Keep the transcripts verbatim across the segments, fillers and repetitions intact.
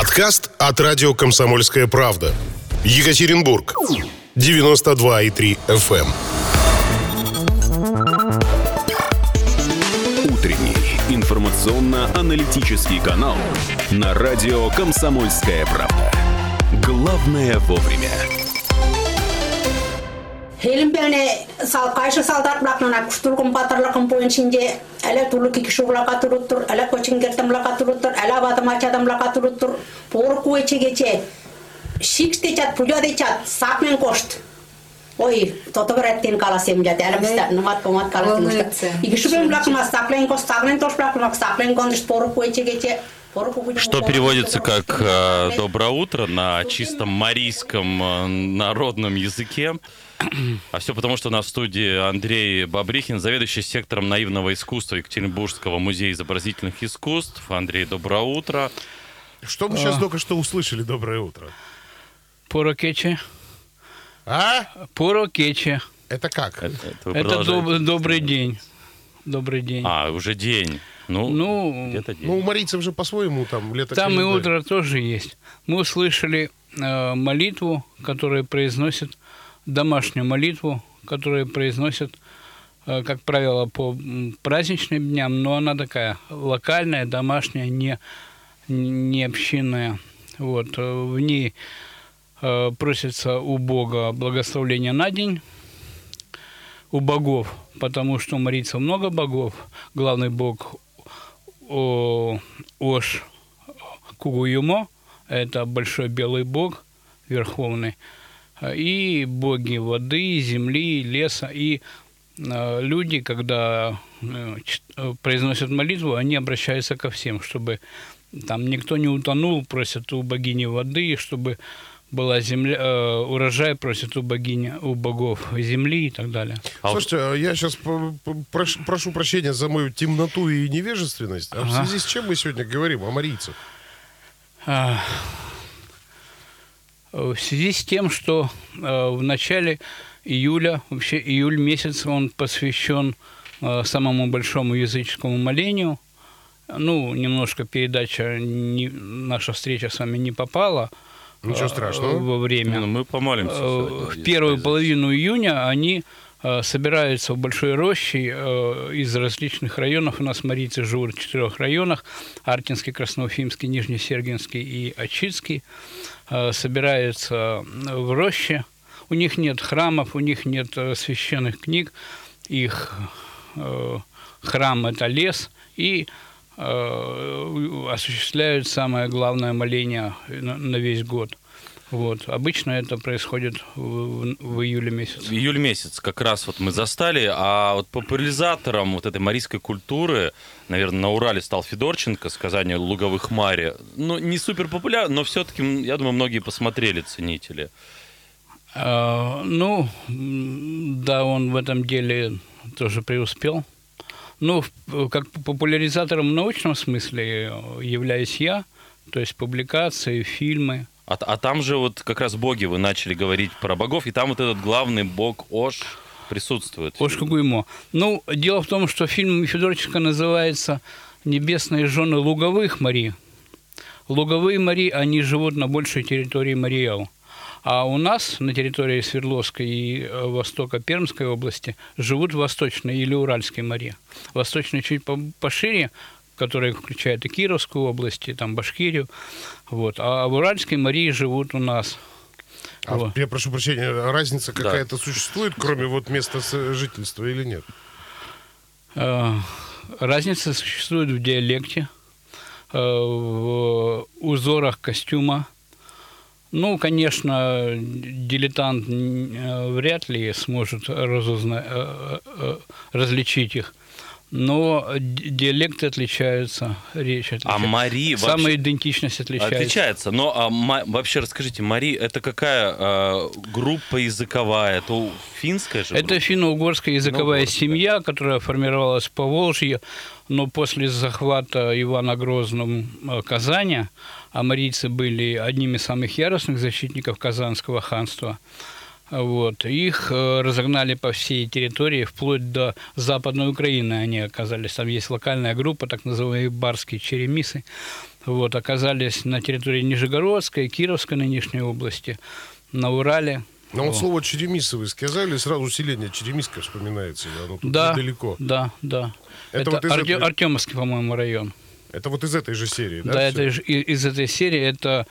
Подкаст от радио «Комсомольская правда». Екатеринбург. девяносто два и три эф эм. Утренний информационно-аналитический канал на радио «Комсомольская правда». Главное вовремя. Хелимбелне салкайшы салдар блакнана куштургум патарлакым поинчинде эле тулуки кишулака туруттур эле кочингертем лака туруттур эле ватамачадам лака туруттур поркуечегече шикстечат пудядечат сапмен кошт ой тотовреттин каласемжат элемстер номат комат каласемжат игишубем блакма саплен кош саплен тош блакма саплен кондиш поркуечегече. Что переводится как «доброе утро» на чистом марийском народном языке. А все потому, что на студии Андрей Бобрихин, заведующий сектором наивного искусства Екатеринбургского музея изобразительных искусств. Андрей, доброе утро. Что мы сейчас только что услышали, доброе утро? Порокече. А? Порокече. Это как? Это, это, это доб- добрый день. Добрый день. А, уже день. Ну, ну, день. Ну, у марийцев же по-своему там лето. Там и утро тоже есть. Мы услышали э, молитву, которая произносит, домашнюю молитву, которую произносят, э, как правило, по праздничным дням, но она такая локальная, домашняя, не, не общинная. Вот. В ней э, просится у Бога благословления на день, у богов, потому что у марийцев много богов. Главный бог Ош Кугуюмо, это большой белый бог, верховный, и боги воды, земли, леса. И люди, когда произносят молитву, они обращаются ко всем, чтобы там никто не утонул, просят у богини воды, чтобы... была земля, э, урожай просит у богини, у богов земли и так далее. Слушайте, я сейчас прошу, прошу прощения за мою темноту и невежественность. А ага. В связи с чем мы сегодня говорим о марийцах? А, в связи с тем, что а, в начале июля, вообще июль месяц, он посвящен а, самому большому языческому молению. Ну, немножко передача, не, наша встреча с вами не попала. Ничего страшного. Во время. Ну, мы помолимся сегодня, в первую сказать. половину июня они э, собираются в Большой Роще э, из различных районов. У нас марийцы живут в четырех районах. Артинский, Красноуфимский, Нижнесергинский и Ачицкий. Э, собираются в роще. У них нет храмов, у них нет э, священных книг. Их э, храм – это лес. И... осуществляют самое главное моление на весь год. Вот. Обычно это происходит в, в июле месяце. В июль месяц как раз вот мы застали, а вот популяризатором вот этой марийской культуры, наверное, на Урале стал Федорченко, сказание «Луговых Маре». Ну, не супер популярно, но все-таки, я думаю, многие посмотрели, ценители. А, ну, да, он в этом деле тоже преуспел. Ну, как популяризатором в научном смысле являюсь я, то есть публикации, фильмы. А, а там же вот как раз боги, вы начали говорить про богов, и там вот этот главный бог Ош присутствует. Ош Кугуюмо. Ну, дело в том, что фильм Федорченко называется «Небесные жены луговых Мари». Луговые Мари, они живут на большей территории Мариял. А у нас на территории Свердловской и востока Пермской области живут восточные или уральские Марии. Восточные чуть пошире, которые включают и Кировскую область, и там Башкирию. Вот. А в уральской Марии живут у нас. А вот. Я прошу прощения, разница какая-то да. существует, кроме вот места жительства или нет? Разница существует в диалекте, в узорах костюма. Ну, конечно, дилетант вряд ли сможет разузна... различить их, но диалекты отличаются, речь отличается. А Мари самоидентичность вообще... отличается. Отличается, но а, ма... вообще расскажите, Мари это какая а, группа языковая? Это финская же? Это финно-угорская языковая Угорская. семья, которая формировалась по Волжье, но после захвата Ивана Грозным Казани. А марийцы были одними из самых яростных защитников Казанского ханства. Вот. Их разогнали по всей территории, вплоть до Западной Украины они оказались. Там есть локальная группа, так называемые барские черемисы. Вот. Оказались на территории Нижегородской, Кировской нынешней области, на Урале. Но вот слово «черемисы» вы сказали, сразу селение Черемиска вспоминается, оно тут да, недалеко. Да, да. Это, это вот Артё... этой... Артемовский, по-моему, район. Это вот из этой же серии, да? Да, это из, из этой серии, это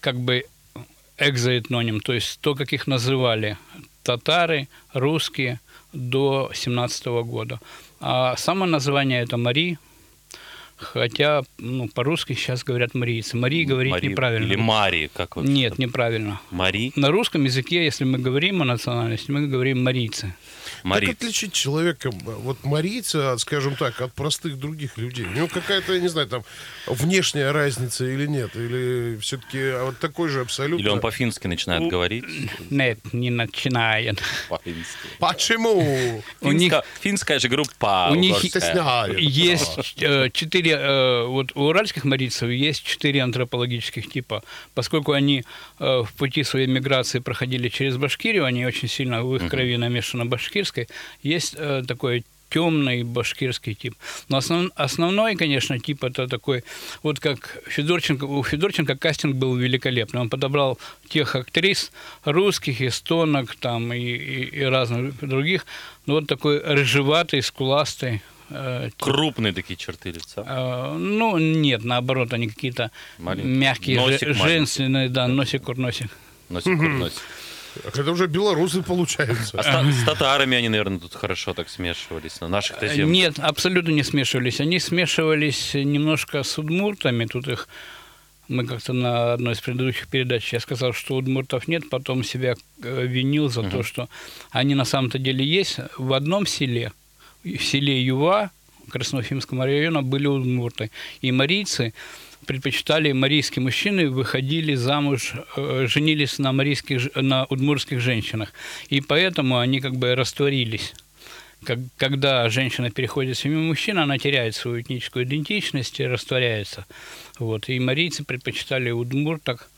как бы экзоэтноним, то есть то, как их называли татары, русские до семнадцатого года. А само название это Мари, хотя ну, по-русски сейчас говорят марийцы. Мари говорить Мари, неправильно. Или Мари, как вот? Нет, неправильно. Мари? На русском языке, если мы говорим о национальности, мы говорим марийцы. Марийц. Как отличить человека, вот марийца, скажем так, от простых других людей? У него какая-то, я не знаю, там, внешняя разница или нет? Или все-таки вот такой же абсолютно... Или он по-фински начинает У... говорить? Нет, не начинает. По-фински. Почему? У них... Финская же группа. У них есть четыре... Вот у уральских марийцев есть четыре антропологических типа. Поскольку они в пути своей миграции проходили через Башкирию, они очень сильно, в их крови намешано башкирское. Есть э, такой темный башкирский тип. Но основ, основной, конечно, тип это такой, вот как Федорченко, у Федорченко кастинг был великолепный. Он подобрал тех актрис русских, эстонок там, и, и, и разных других. Но вот такой рыжеватый, скуластый. Э, Крупные такие черты лица? Э, ну, нет, наоборот, они какие-то маленькие. Мягкие, носик, женственные, да, носик-курносик. Носик-курносик. Это уже белорусы получаются. А с, с татарами они, наверное, тут хорошо так смешивались на наших-то землях. Нет, абсолютно не смешивались. Они смешивались немножко с удмуртами. Тут их мы как-то на одной из предыдущих передач я сказал, что удмуртов нет, потом себя винил за угу. то, что они на самом-то деле есть. В одном селе, в селе Юва, Красноуфимского района, были удмурты. И марийцы предпочитали марийские мужчины, выходили замуж, э, женились на, марийских, на удмуртских женщинах. И поэтому они как бы растворились. Как, когда женщина переходит в семью мужчин, она теряет свою этническую идентичность и растворяется. Вот. И марийцы предпочитали удмурток.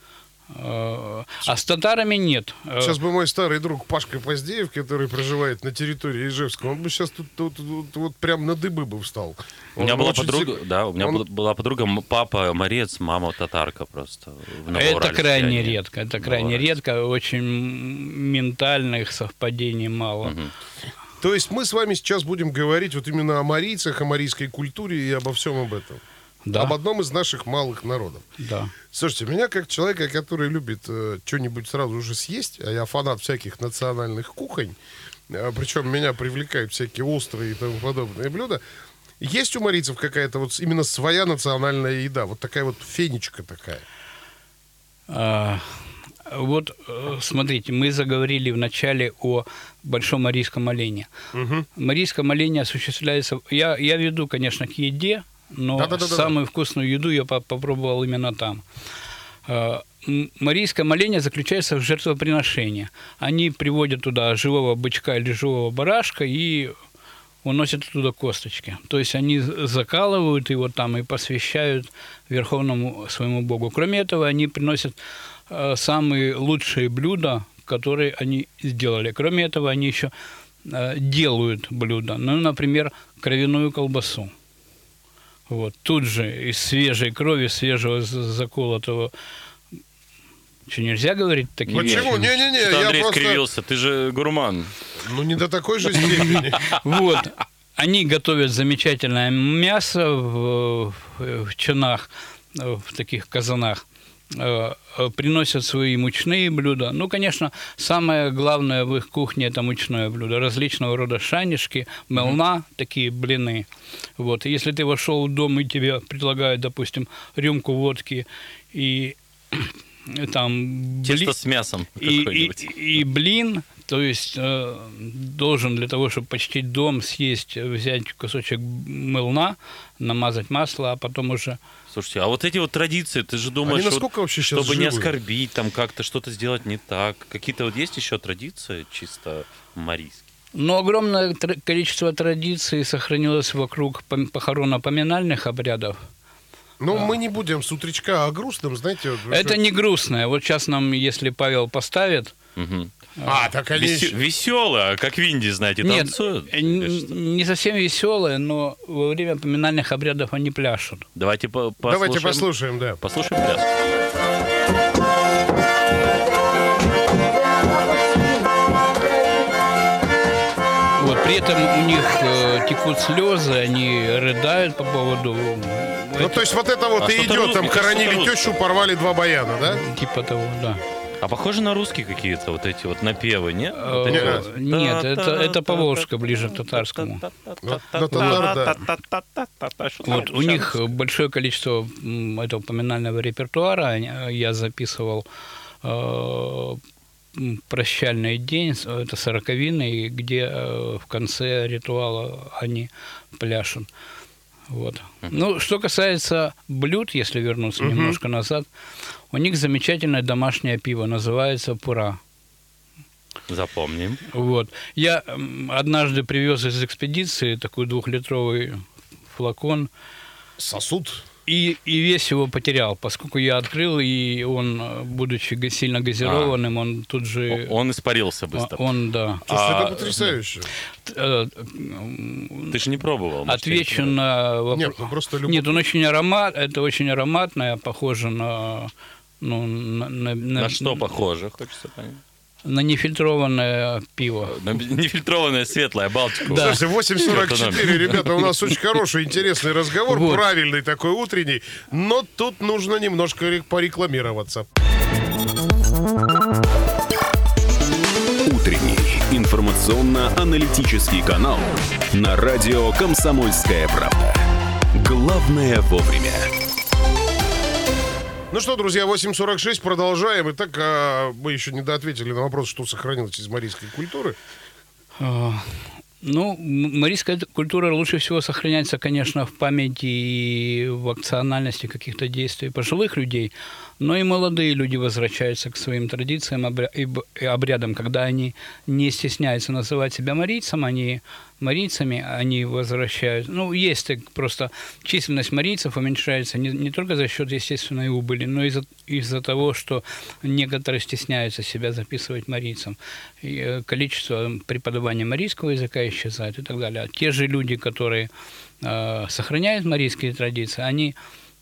А с татарами нет. Сейчас бы мой старый друг Пашка Поздеев, который проживает на территории Ижевска, он бы сейчас тут, тут, тут, тут вот прям на дыбы бы встал. У меня, была подруга, сек... да, у меня он... была подруга, папа морец, мама татарка просто. Это крайне редко, это крайне редко, очень ментальных совпадений мало. Угу. То есть мы с вами сейчас будем говорить вот именно о марийцах, о марийской культуре и обо всем об этом. Да. Об одном из наших малых народов. Да. Слушайте, меня как человека, который любит э, что-нибудь сразу же съесть, а я фанат всяких национальных кухонь, э, причем меня привлекают всякие острые и тому подобные блюда, есть у марийцев какая-то вот именно своя национальная еда? Вот такая вот фенечка такая. А, вот, э, смотрите, мы заговорили вначале о большом марийском олене. Угу. Марийском олене осуществляется... Я, я веду, конечно, к еде, но да, да, да, самую да. вкусную еду я попробовал именно там. Марийское моление заключается в жертвоприношении. Они приводят туда живого бычка или живого барашка и уносят туда косточки. То есть они закалывают его там и посвящают верховному своему богу. Кроме этого, они приносят самые лучшие блюда, которые они сделали. Кроме этого, они еще делают блюда. Ну, например, кровяную колбасу. Вот, тут же из свежей крови, свежего заколотого... Что, нельзя говорить такие вещи? Почему? Не-не-не, я просто... Андрей скривился, ты же гурман. Ну, не до такой же степени. Вот. Они готовят замечательное мясо в чинах, в таких казанах. Приносят свои мучные блюда. Ну, конечно, самое главное в их кухне – это мучное блюдо. Различного рода шанишки, мелна, mm-hmm. такие блины. Вот. Если ты вошел в дом, и тебе предлагают, допустим, рюмку водки и там... Блин, тесто с мясом какой-нибудь. И, и, и блин, то есть э, должен для того, чтобы почтить дом, съесть, взять кусочек мелна, намазать масло, а потом уже... Слушайте, а вот эти вот традиции, ты же думаешь, вот, чтобы живы? Не оскорбить, там как-то что-то сделать не так. Какие-то вот есть еще традиции чисто марийские? Но огромное количество традиций сохранилось вокруг похоронно-поминальных обрядов. Но а. мы не будем с утречка о грустном, знаете... Вот, это что... не грустное. Вот сейчас нам, если Павел поставит... Угу. А, так они... Весе- веселая, как в Индии, знаете, танцуют? Нет, н- не совсем веселая, но во время поминальных обрядов они пляшут. Давайте по- послушаем. Давайте послушаем, да. Послушаем пляс. Вот, при этом у них э, текут слезы, они рыдают по поводу... Ну, этих... то есть вот это вот а и идет, русский, там хоронили тещу, порвали два баяна, да? Типа того, да. А похоже на русские какие-то вот эти вот напевы, нет? Вот нет, вот. Нет, это, это поволжье ближе к татарскому. Вот у них большое количество этого поминального репертуара. Я записывал э, «Прощальный день», это сороковины, где э, в конце ритуала они пляшут. Вот. Uh-huh. Ну, что касается блюд, если вернуться uh-huh. немножко назад, у них замечательное домашнее пиво, называется пура. Запомним. Вот. Я однажды привез из экспедиции такой двухлитровый флакон. Сосуд? И, и весь его потерял, поскольку я открыл, и он, будучи сильно газированным, а, он тут же... Он испарился быстро. Он, да. Слушай, это а, потрясающе. Ты же не пробовал. Отвечу не на вопрос. Нет, ну просто любой. Нет, он очень аромат, это очень ароматное, похоже на... Ну, на, на, на, на что похоже, хочется понять. На нефильтрованное пиво. На нефильтрованное светлое, Балтику. Да. Слушайте, восемь сорок четыре, ребята, у нас очень хороший, интересный разговор, вот. Правильный такой утренний, но тут нужно немножко порекламироваться. Утренний информационно-аналитический канал на радио «Комсомольская правда». Главное вовремя. Ну что, друзья, восемь сорок шесть, продолжаем. Итак, а, мы еще не доответили на вопрос, что сохранилось из марийской культуры. Ну, марийская культура лучше всего сохраняется, конечно, в памяти и в акциональности каких-то действий пожилых людей, но и молодые люди возвращаются к своим традициям и обрядам, когда они не стесняются называть себя марийцем, они... марийцами, они возвращают. Ну, есть так просто численность марийцев уменьшается не, не только за счет естественной убыли, но и из-за, из-за того, что некоторые стесняются себя записывать марийцем. И количество преподавания марийского языка исчезает и так далее. Те же люди, которые э, сохраняют марийские традиции, они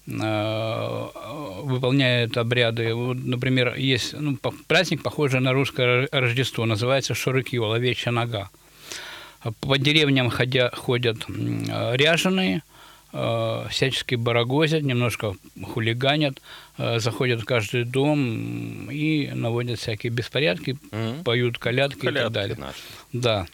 э, выполняют обряды. Вот, например, есть ну, праздник, похожий на русское Рождество, называется Шорык-Йол, овечья нога. По деревням ходя, ходят ряженые, э, всячески барагозят, немножко хулиганят, э, заходят в каждый дом и наводят всякие беспорядки, mm-hmm. поют колядки, колядки и так далее. Наши. Да.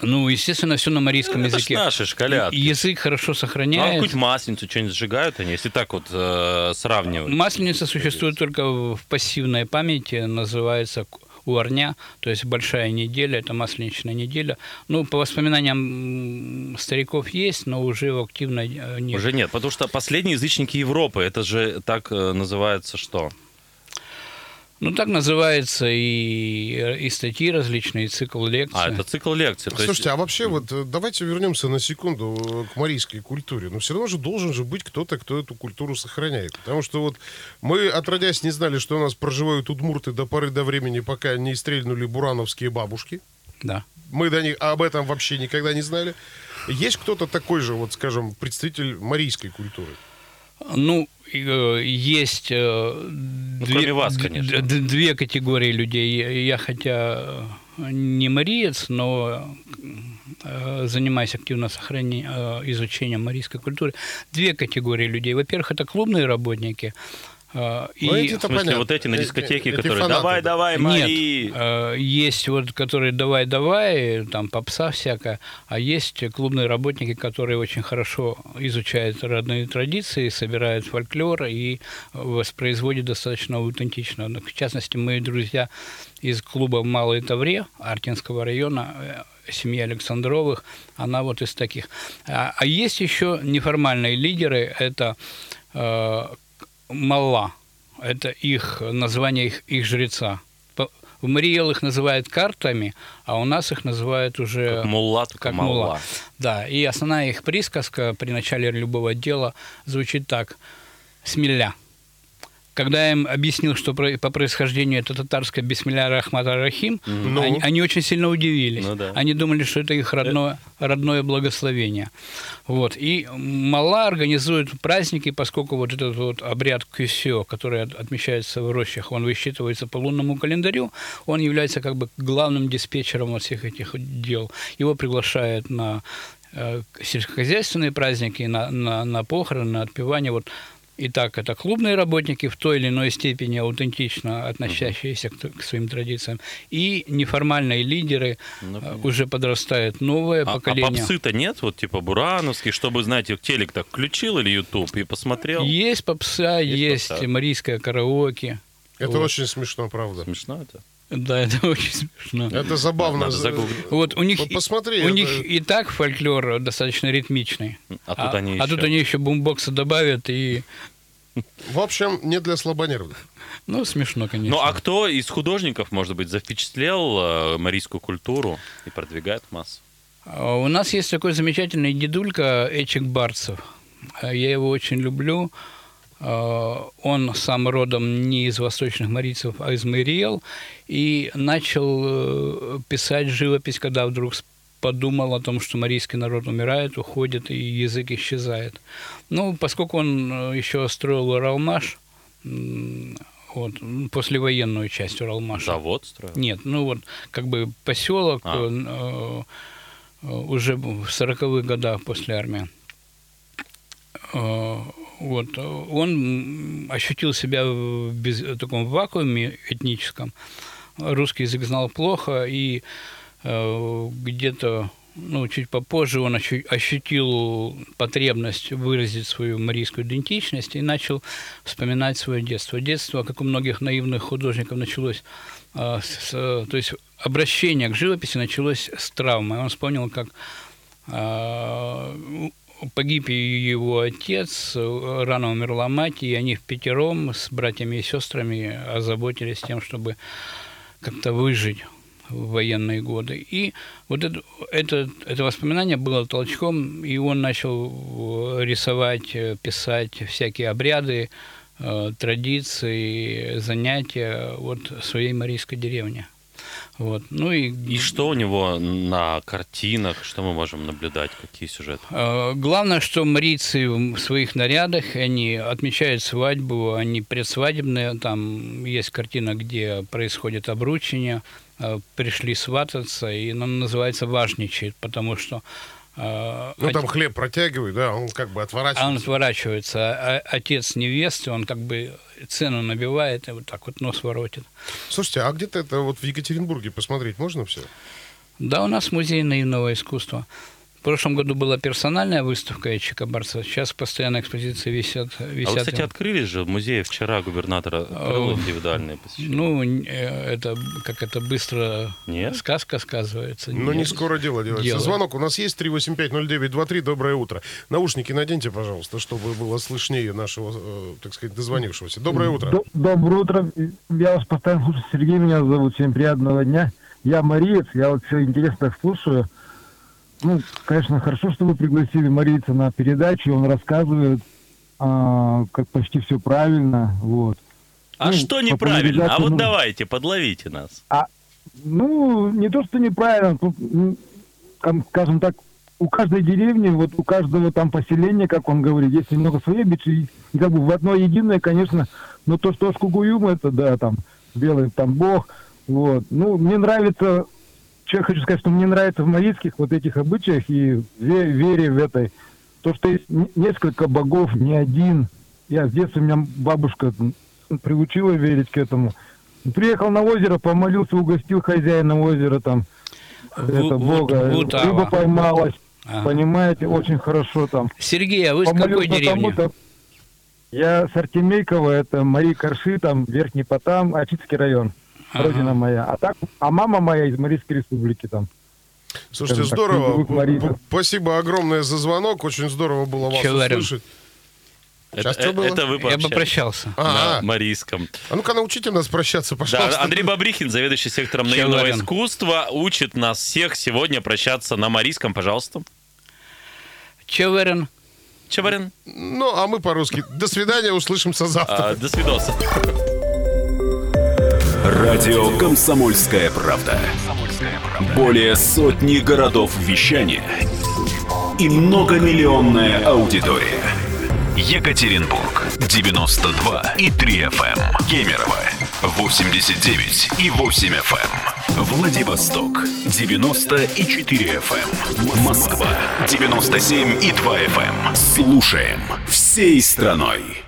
Ну, естественно, все на марийском это языке. Это наши ж колядки. Язык хорошо сохраняется. Ну, а какую-то масленицу что-нибудь сжигают они, если так вот э, сравнивать? Масленица существует только в пассивной памяти, называется... Уарня, то есть большая неделя, это масленичная неделя. Ну, по воспоминаниям стариков есть, но уже в активной нет. Уже нет, потому что последние язычники Европы, это же так называется что? Ну, так называется и, и статьи различные, и цикл лекций. А, это цикл лекций. Слушайте, есть... а вообще вот давайте вернемся на секунду к марийской культуре. Но все равно же должен же быть кто-то, кто эту культуру сохраняет. Потому что вот мы, отродясь, не знали, что у нас проживают удмурты до поры до времени, пока не стрельнули бурановские бабушки. Да. Мы до них об этом вообще никогда не знали. Есть кто-то такой же, вот, скажем, представитель марийской культуры? Ну... Есть ну, две, вас, д- д- две категории людей. Я, хотя не мариец, но занимаюсь активно сохранением, изучением марийской культуры. Две категории людей. Во-первых, это клубные работники. Ну, и, в смысле, вот эти на дискотеке, это, которые «давай, давай, Мари». Нет, есть вот, которые «давай, давай», там попса всякая, а есть клубные работники, которые очень хорошо изучают родные традиции, собирают фольклор и воспроизводят достаточно аутентично. В частности, мои друзья из клуба «Малой Тавре» Артинского района, семья Александровых, она вот из таких. А есть еще неформальные лидеры, это Малла – это их название, их, их жреца. В Мариэл их называют картами, а у нас их называют уже... Как мулла, как мулла. мулла. Да, и основная их присказка при начале любого дела звучит так – «Смилля». Когда я им объяснил, что по происхождению это татарская бисмилля рахман ар-рахим, ну, они, они очень сильно удивились. Ну, да. Они думали, что это их родное, родное благословение. Вот. И Молла организует праздники, поскольку вот этот вот обряд кюсё, который отмечается в рощах, он высчитывается по лунному календарю, он является как бы главным диспетчером во всех этих дел. Его приглашают на э, сельскохозяйственные праздники, на, на, на похороны, на отпевание. Вот. Итак, это клубные работники, в той или иной степени аутентично относящиеся к, к своим традициям. И неформальные лидеры, ну, уже подрастает новое а, поколение. А попсы-то нет? Вот типа бурановский, чтобы, знаете, телек так включил или YouTube и посмотрел? Есть попса, есть, есть марийское караоке. Это вот. Очень смешно, правда. Смешно это? Да, это очень смешно. Это забавно. Вот у них, посмотри, у это... них и так фольклор достаточно ритмичный. А, а, тут, они а еще... тут они еще бумбокса добавят и... В общем, не для слабонервных. Ну, смешно, конечно. Ну, а кто из художников, может быть, запечатлел марийскую культуру и продвигает массу? У нас есть такой замечательный дедулька Эчик Барцев. Я его очень люблю. Он сам родом не из восточных марийцев, а из Мэриэл, и начал писать живопись, когда вдруг подумал о том, что марийский народ умирает, уходит, и язык исчезает. Ну, поскольку он еще строил Уралмаш, вот, послевоенную часть Уралмаша. Завод строил? Нет, ну вот, как бы поселок а. уже в сороковых годах после армии. Вот. Он ощутил себя в, без, в таком вакууме этническом. Русский язык знал плохо, и э, где-то ну, чуть попозже он ощу, ощутил потребность выразить свою марийскую идентичность и начал вспоминать свое детство. Детство, как у многих наивных художников, началось... Э, с, э, то есть обращение к живописи началось с травмы. Он вспомнил, как... Э, Погиб его отец, рано умерла мать, и они впятером с братьями и сестрами озаботились тем, чтобы как-то выжить в военные годы. И вот это, это, это воспоминание было толчком, и он начал рисовать, писать всякие обряды, традиции, занятия вот своей марийской деревни. Вот. Ну и... и что у него на картинах, что мы можем наблюдать, какие сюжеты? Главное, что марийцы в своих нарядах, они отмечают свадьбу, они предсвадебные, там есть картина, где происходит обручение, пришли свататься, и она называется «Важничает», потому что... Ну, там хлеб протягивает, да, он как бы отворачивается. Он отворачивается, отец невесты, он как бы цену набивает и вот так вот нос воротит. Слушайте, а где-то это вот в Екатеринбурге посмотреть можно все? Да, у нас музей наивного искусства. В прошлом году была персональная выставка Эчика Барцева, сейчас постоянно экспозиции висят. висят. А вы, кстати, открыли же музей вчера губернатора Крылов индивидуальные посещения. Ну, это как это быстро Нет? сказка сказывается. Ну, не скоро дело делается. Дело. Звонок у нас есть три восемь пять ноль девять два три. Доброе утро. Наушники наденьте, пожалуйста, чтобы было слышнее нашего, так сказать, дозвонившегося. Доброе утро. Доброе утро. Я вас постоянно слушаю. Сергей меня зовут. Всем приятного дня. Я мариец. Я вот все интересно слушаю. Ну, конечно, хорошо, что вы пригласили марийца на передачу, он рассказывает, а, как почти все правильно, вот. А ну, что неправильно? А вот ну... давайте, подловите нас. А, ну, не то, что неправильно, тут, скажем так, у каждой деревни, вот у каждого там поселения, как он говорит, есть немного своей бичи, как бы в одно единое, конечно, но то, что Шкугуюм, это, да, там, белый там бог, вот. Ну, мне нравится... Что я хочу сказать, что мне нравится в марийских вот этих обычаях и ве- вере в этой. То, что есть несколько богов, не один. Я с детства, меня бабушка приучила верить к этому. Приехал на озеро, помолился, угостил хозяина озера там. В- это, бога. В- Рыба поймалась. Ага. Понимаете, очень хорошо там. Сергей, а вы с какой деревни? Я с Артемейкова, это Марий Карши, там Верхний Потам, Ачицкий район. Ага. Родина моя. А так, а мама моя из Марийской республики там. Слушайте, так, здорово. Спасибо огромное за звонок. Очень здорово было вас услышать. Это, это, это вы пообщались. Я попрощался на марийском. А ну-ка, научите нас прощаться, пожалуйста. Да, Андрей Бобрихин, заведующий сектором наивного искусства, учит нас всех сегодня прощаться на марийском. Пожалуйста. Чеверен. Чабарин. Ну, а мы по-русски. До свидания, услышимся завтра. А, до свидоса. Радио «Комсомольская правда». Более сотни городов вещания и многомиллионная аудитория. Екатеринбург, девяносто два и три эф эм. Кемерово, восемьдесят девять и восемь эф эм. Владивосток, девяносто и четыре эф эм. Москва, девяносто семь и два эф эм. Слушаем всей страной.